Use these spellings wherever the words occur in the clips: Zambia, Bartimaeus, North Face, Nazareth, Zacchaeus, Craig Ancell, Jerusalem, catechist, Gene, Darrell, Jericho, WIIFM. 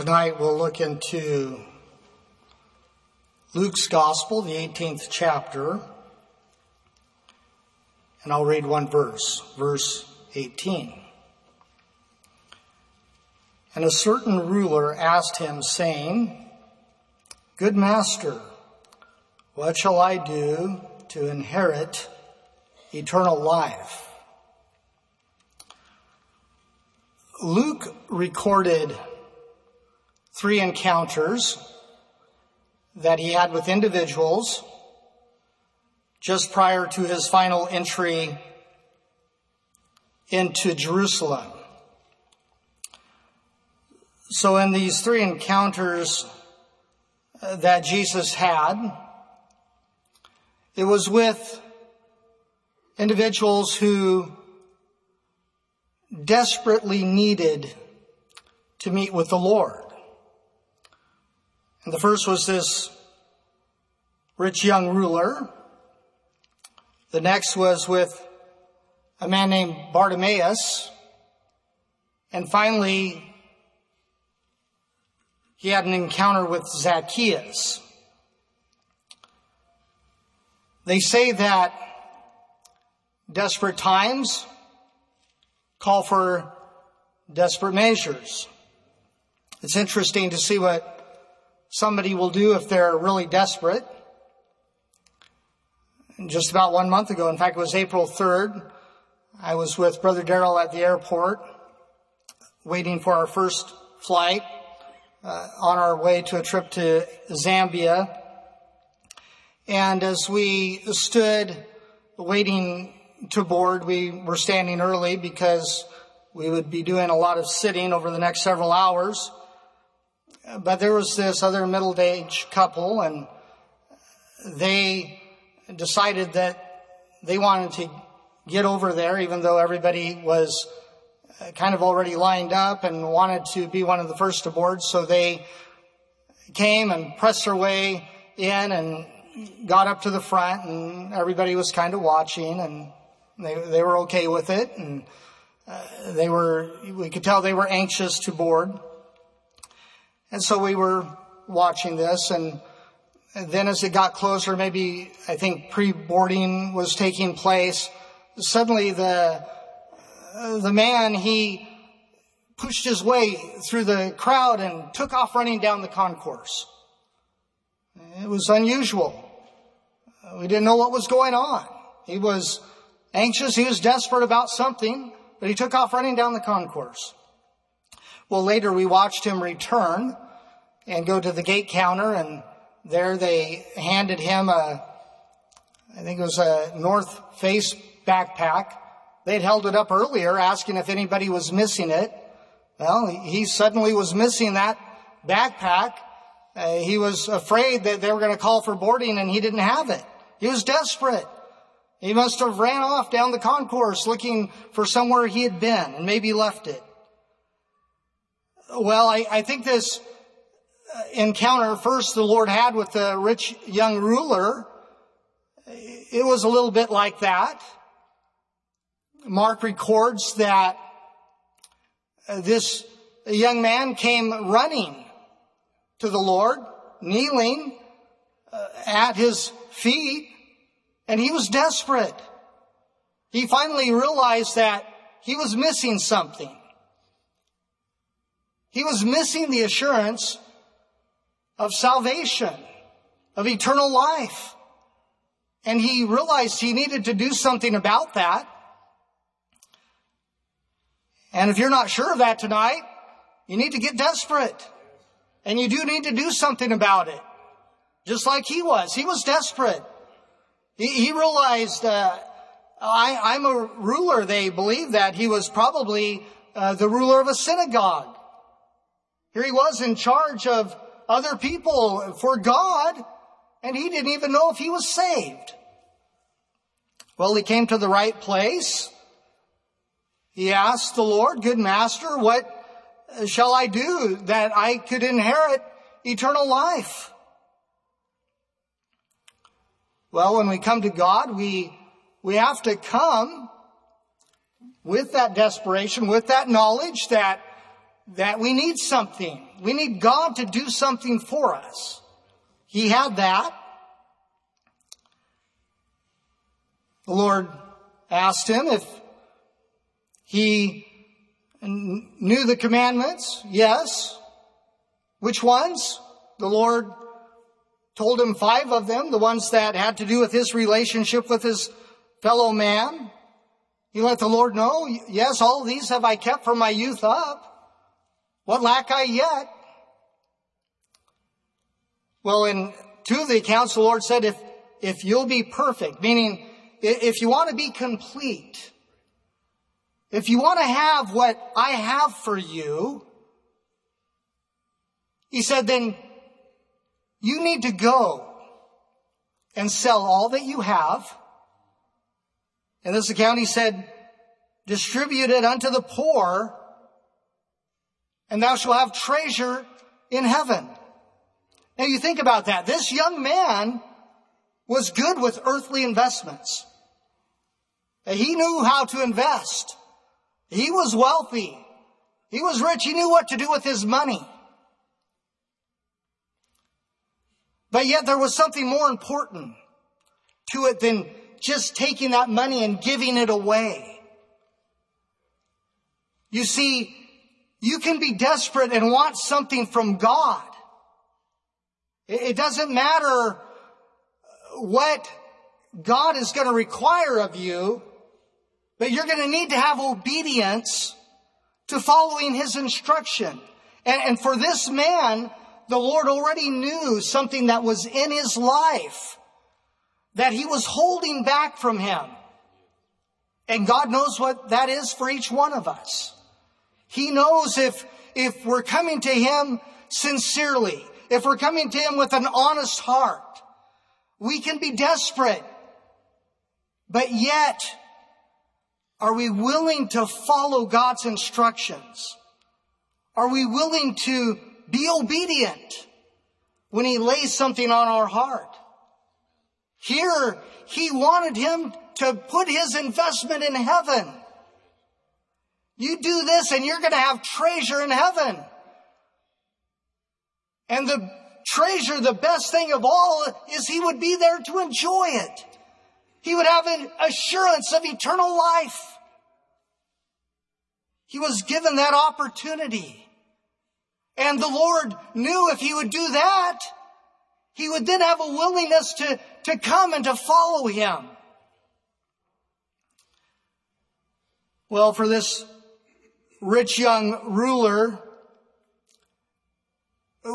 Tonight we'll look into Luke's Gospel, the 18th chapter, and I'll read one verse, verse 18. And a certain ruler asked him, saying, Good master, what shall I do to inherit eternal life? Luke recorded 3 encounters that he had with individuals just prior to his final entry into Jerusalem. So in these 3 encounters that Jesus had, it was with individuals who desperately needed to meet with the Lord. And the first was this rich young ruler. The next was with a man named Bartimaeus. And finally, he had an encounter with Zacchaeus. They say that desperate times call for desperate measures. It's interesting to see what somebody will do if they're really desperate. Just about 1 month ago, in fact, it was April 3rd, I was with Brother Darrell at the airport, waiting for our first flight on our way to a trip to Zambia. And as we stood waiting to board, we were standing early because we would be doing a lot of sitting over the next several hours. But there was this other middle-aged couple, and they decided that they wanted to get over there, even though everybody was kind of already lined up and wanted to be one of the first to board. So they came and pressed their way in and got up to the front, and everybody was kind of watching, and they were okay with it. And we could tell they were anxious to board. And so we were watching this, and then as it got closer, maybe I think pre-boarding was taking place. Suddenly the man, he pushed his way through the crowd and took off running down the concourse. It was unusual. We didn't know what was going on. He was anxious. He was desperate about something, but he took off running down the concourse. Well, later we watched him return and go to the gate counter, and there they handed him a North Face backpack. They'd held it up earlier asking if anybody was missing it. Well, he suddenly was missing that backpack. He was afraid that they were going to call for boarding, and he didn't have it. He was desperate. He must have ran off down the concourse looking for somewhere he had been and maybe left it. Well, I think this encounter first the Lord had with the rich young ruler, it was a little bit like that. Mark records that this young man came running to the Lord, kneeling at his feet, and he was desperate. He finally realized that he was missing something. He was missing the assurance of salvation, of eternal life. And he realized he needed to do something about that. And if you're not sure of that tonight, you need to get desperate. And you do need to do something about it. Just like he was. He was desperate. He realized, I'm a ruler. They believed that he was probably the ruler of a synagogue. Here he was in charge of other people for God, and he didn't even know if he was saved. Well, he came to the right place. He asked the Lord, Good Master, what shall I do that I could inherit eternal life? Well, when we come to God, we have to come with that desperation, with that knowledge that that we need something. We need God to do something for us. He had that. The Lord asked him if he knew the commandments. Yes. Which ones? The Lord told him 5 of them, the ones that had to do with his relationship with his fellow man. He let the Lord know, yes, all these have I kept from my youth up. What lack I yet? Well, in 2 of the accounts, the Lord said, if you'll be perfect, meaning if you want to be complete, if you want to have what I have for you, he said, then you need to go and sell all that you have. In this account, he said, distribute it unto the poor, and thou shalt have treasure in heaven. Now you think about that. This young man was good with earthly investments. He knew how to invest. He was wealthy. He was rich. He knew what to do with his money. But yet there was something more important to it than just taking that money and giving it away. You see, you can be desperate and want something from God. It doesn't matter what God is going to require of you, but you're going to need to have obedience to following his instruction. And for this man, the Lord already knew something that was in his life that he was holding back from him. And God knows what that is for each one of us. He knows if we're coming to him sincerely, if we're coming to him with an honest heart, we can be desperate. But yet, are we willing to follow God's instructions? Are we willing to be obedient when he lays something on our heart? Here, he wanted him to put his investment in heaven. You do this and you're going to have treasure in heaven. And the treasure, the best thing of all, is he would be there to enjoy it. He would have an assurance of eternal life. He was given that opportunity. And the Lord knew if he would do that, he would then have a willingness to come and to follow him. Well, for this rich young ruler,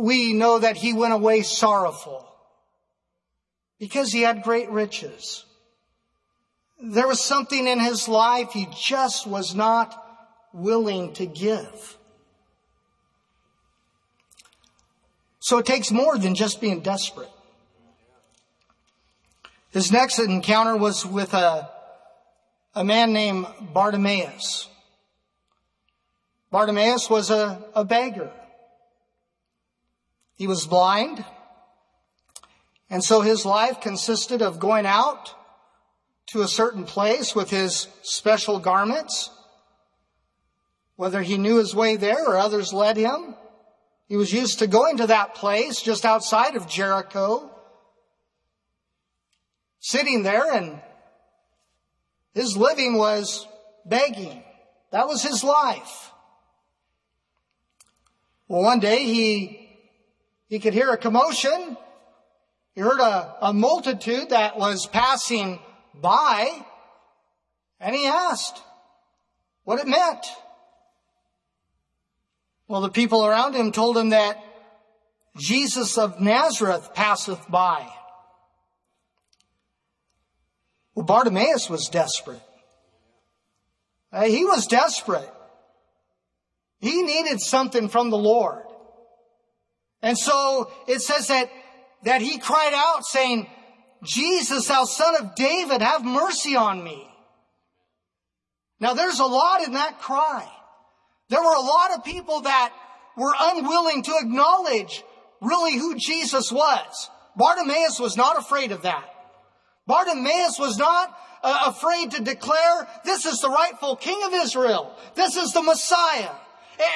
we know that he went away sorrowful because he had great riches. There was something in his life he just was not willing to give. So it takes more than just being desperate. His next encounter was with a man named Bartimaeus. Bartimaeus was a beggar. He was blind. And so his life consisted of going out to a certain place with his special garments. Whether he knew his way there or others led him, he was used to going to that place just outside of Jericho, sitting there, and his living was begging. That was his life. Well, one day he could hear a commotion. He heard a multitude that was passing by, and he asked what it meant. Well, the people around him told him that Jesus of Nazareth passeth by. Well, Bartimaeus was desperate. He was desperate. He needed something from the Lord. And so it says that he cried out saying, Jesus, thou son of David, have mercy on me. Now there's a lot in that cry. There were a lot of people that were unwilling to acknowledge really who Jesus was. Bartimaeus was not afraid of that. Bartimaeus was not afraid to declare, this is the rightful King of Israel. This is the Messiah.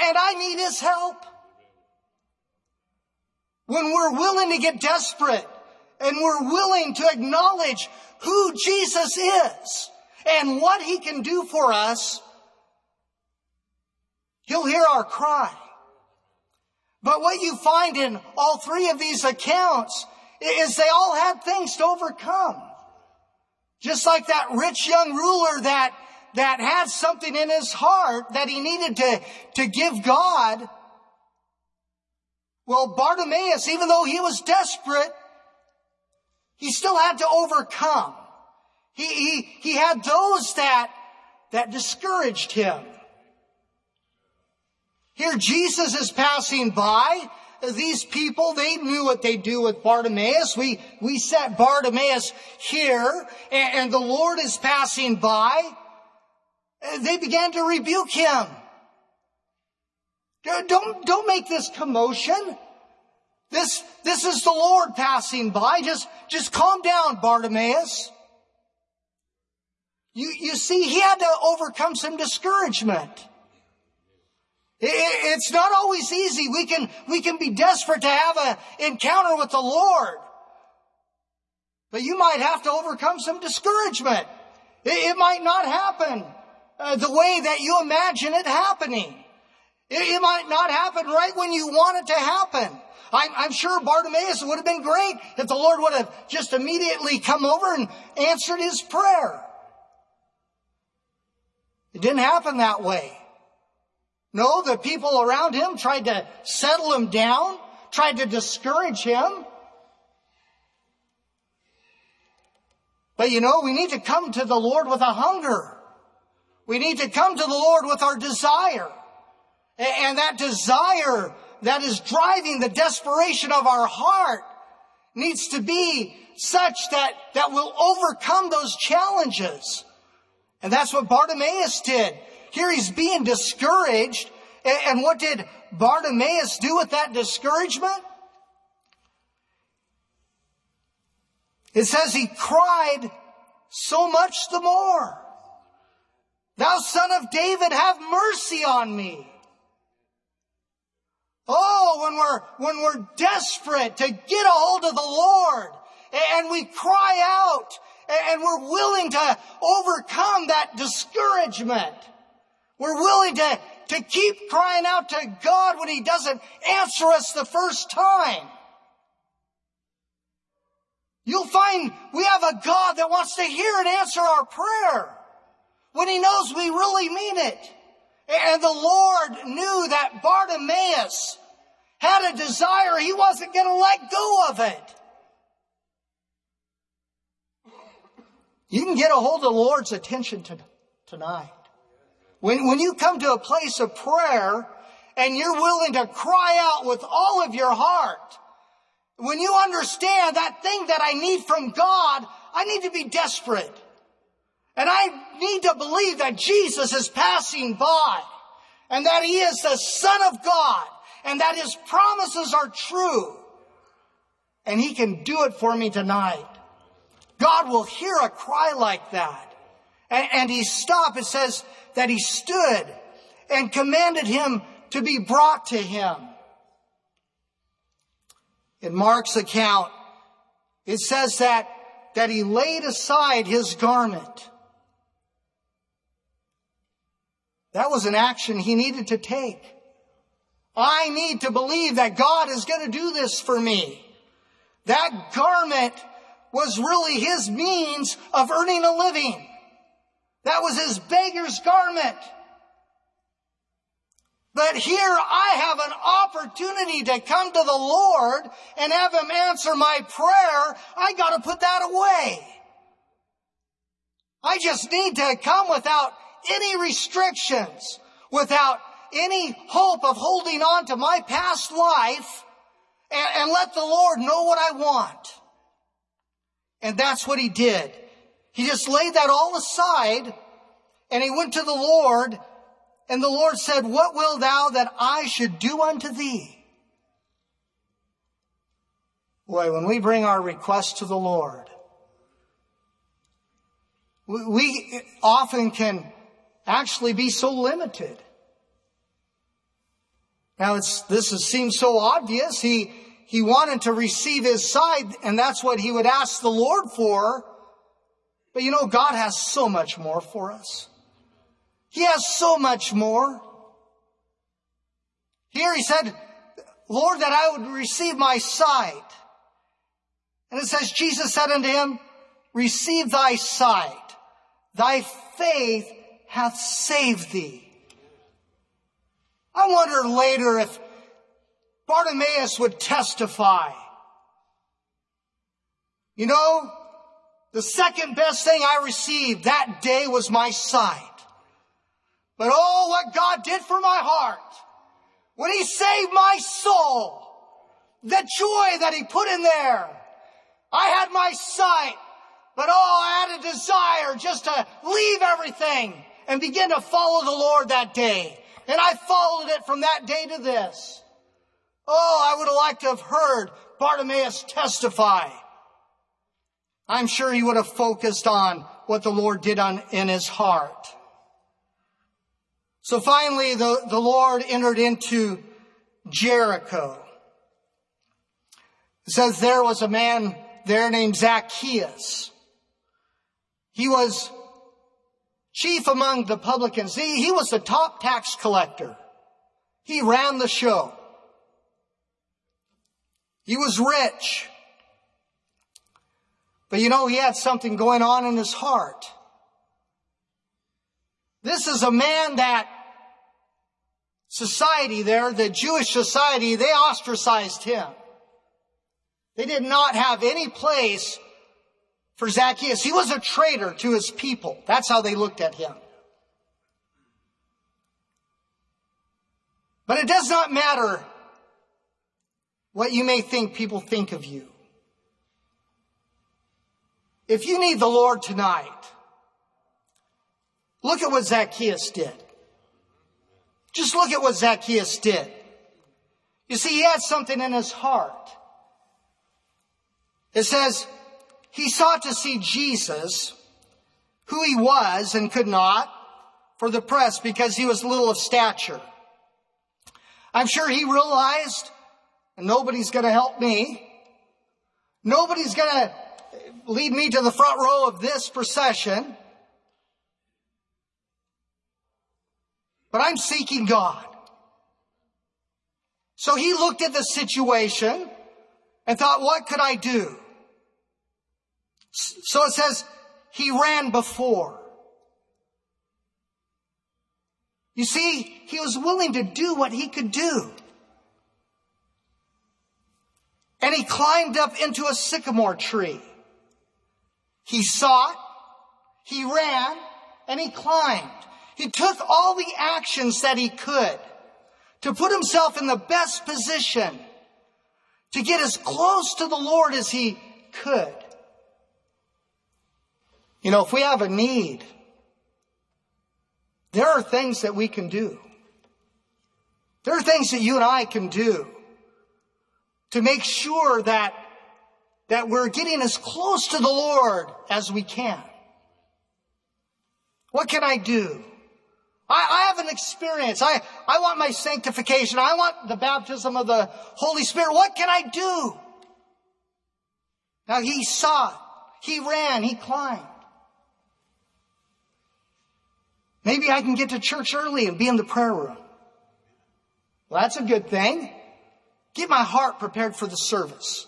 and I need his help. When we're willing to get desperate and we're willing to acknowledge who Jesus is and what he can do for us, he'll hear our cry. But what you find in all three of these accounts is they all had things to overcome. Just like that rich young ruler that had something in his heart that he needed to give God. Well, Bartimaeus, even though he was desperate, he still had to overcome. He had those that discouraged him. Here Jesus is passing by. These people, they knew what they do with Bartimaeus. We set Bartimaeus here, and the Lord is passing by. They began to rebuke him. Don't make this commotion. This is the Lord passing by. Just calm down, Bartimaeus. You see, he had to overcome some discouragement. It's not always easy. We can be desperate to have an encounter with the Lord. But you might have to overcome some discouragement. It might not happen the way that you imagine it happening. It might not happen right when you want it to happen. I'm sure Bartimaeus would have been great if the Lord would have just immediately come over and answered his prayer. It didn't happen that way. No, the people around him tried to settle him down, tried to discourage him. But you know, we need to come to the Lord with a hunger. We need to come to the Lord with our desire. And that desire that is driving the desperation of our heart needs to be such that we'll overcome those challenges. And that's what Bartimaeus did. Here he's being discouraged. And what did Bartimaeus do with that discouragement? It says he cried so much the more. Thou son of David, have mercy on me. Oh, when we're desperate to get a hold of the Lord and we cry out and we're willing to overcome that discouragement. We're willing to keep crying out to God when he doesn't answer us the first time. You'll find we have a God that wants to hear and answer our prayer when he knows we really mean it. And the Lord knew that Bartimaeus had a desire. He wasn't going to let go of it. You can get a hold of the Lord's attention tonight. When you come to a place of prayer and you're willing to cry out with all of your heart, when you understand that thing that I need from God, I need to be desperate. And I need to believe that Jesus is passing by and that he is the Son of God and that his promises are true. And he can do it for me tonight. God will hear a cry like that. And he stopped. It says that he stood and commanded him to be brought to him. In Mark's account, it says that he laid aside his garment. That was an action he needed to take. I need to believe that God is going to do this for me. That garment was really his means of earning a living. That was his beggar's garment. But here I have an opportunity to come to the Lord and have him answer my prayer. I got to put that away. I just need to come without any restrictions, without any hope of holding on to my past life, and let the Lord know what I want. And that's what he did. He just laid that all aside and he went to the Lord, and the Lord said, "What wilt thou that I should do unto thee?" Boy, when we bring our request to the Lord, we often can actually be so limited. Now, this seems so obvious. He wanted to receive his side, and that's what he would ask the Lord for. But you know, God has so much more for us. He has so much more. Here he said, Lord, that I would receive my sight. And it says, Jesus said unto him, receive thy sight. Thy faith hath saved thee. I wonder later if Bartimaeus would testify. You know, the second best thing I received that day was my sight. But oh, what God did for my heart. When he saved my soul. The joy that he put in there. I had my sight. But oh, I had a desire just to leave everything and begin to follow the Lord that day. And I followed it from that day to this. Oh, I would have liked to have heard Bartimaeus testify. I'm sure he would have focused on what the Lord did in his heart. So finally, the Lord entered into Jericho. It says there was a man there named Zacchaeus. He was chief among the publicans. He was the top tax collector. He ran the show. He was rich. But you know, he had something going on in his heart. This is a man that society there, the Jewish society, they ostracized him. They did not have any place for Zacchaeus. He was a traitor to his people. That's how they looked at him. But it does not matter what you may think people think of you. If you need the Lord tonight, look at what Zacchaeus did. Just look at what Zacchaeus did. You see, he had something in his heart. It says, he sought to see Jesus, who he was and could not, for the press, because he was little of stature. I'm sure he realized, and nobody's going to help me. Nobody's going to lead me to the front row of this procession. But I'm seeking God. So he looked at the situation and thought, what could I do? So it says, he ran before. You see, he was willing to do what he could do. And he climbed up into a sycamore tree. He sought, he ran, and he climbed. He took all the actions that he could to put himself in the best position to get as close to the Lord as he could. You know, if we have a need, there are things that we can do. There are things that you and I can do to make sure that we're getting as close to the Lord as we can. What can I do? I have an experience. I want my sanctification. I want the baptism of the Holy Spirit. What can I do? Now he sought, he ran, he climbed. Maybe I can get to church early and be in the prayer room. Well, that's a good thing. Get my heart prepared for the service.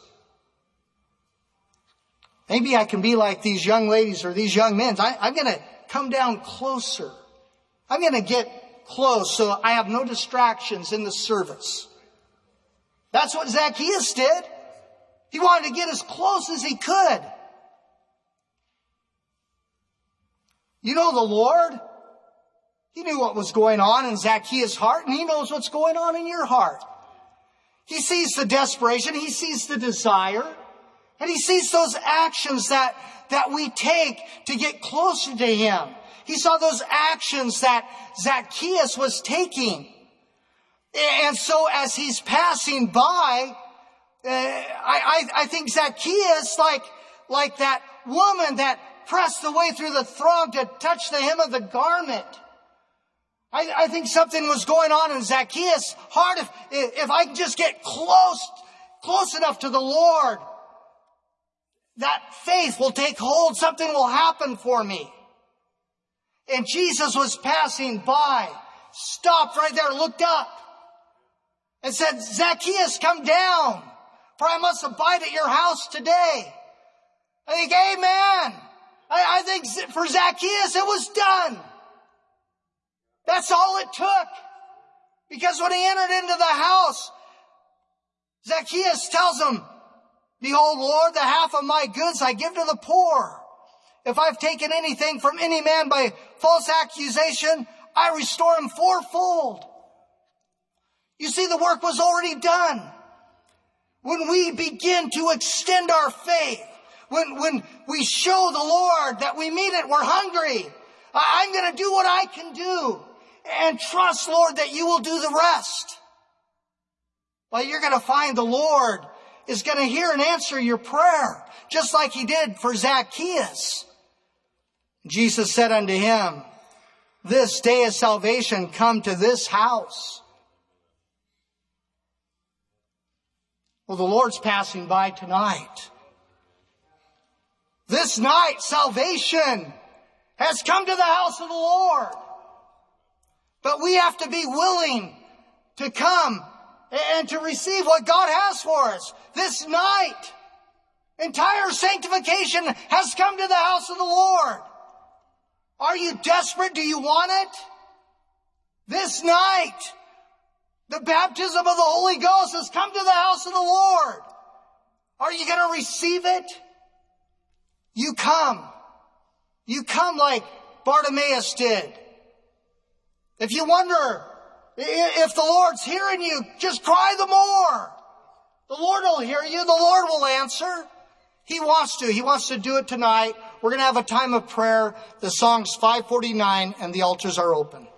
Maybe I can be like these young ladies or these young men. I'm going to come down closer. I'm going to get close so I have no distractions in the service. That's what Zacchaeus did. He wanted to get as close as he could. You know, the Lord, he knew what was going on in Zacchaeus' heart, and he knows what's going on in your heart. He sees the desperation. He sees the desire. And he sees those actions that we take to get closer to him. He saw those actions that Zacchaeus was taking. And so as he's passing by, I think Zacchaeus, like that woman that pressed the way through the throng to touch the hem of the garment. I think something was going on in Zacchaeus' heart. If I can just get close enough to the Lord, that faith will take hold. Something will happen for me. And Jesus was passing by, stopped right there, looked up, and said, Zacchaeus, come down, for I must abide at your house today. I think, amen. I think for Zacchaeus, it was done. That's all it took. Because when he entered into the house, Zacchaeus tells him, Behold, Lord, the half of my goods I give to the poor. If I've taken anything from any man by false accusation, I restore him fourfold. You see, the work was already done. When we begin to extend our faith, when we show the Lord that we mean it, we're hungry. I'm going to do what I can do and trust, Lord, that you will do the rest. Well, you're going to find the Lord is going to hear and answer your prayer, just like he did for Zacchaeus. Jesus said unto him, This day is salvation come to this house. Well, the Lord's passing by tonight. This night, salvation has come to the house of the Lord. But we have to be willing to come and to receive what God has for us. This night, entire sanctification has come to the house of the Lord. Are you desperate? Do you want it? This night, the baptism of the Holy Ghost has come to the house of the Lord. Are you going to receive it? You come. You come like Bartimaeus did. If you wonder if the Lord's hearing you, just cry the more. The Lord will hear you. The Lord will answer. He wants to. He wants to do it tonight. We're going to have a time of prayer. The song's 549 and the altars are open.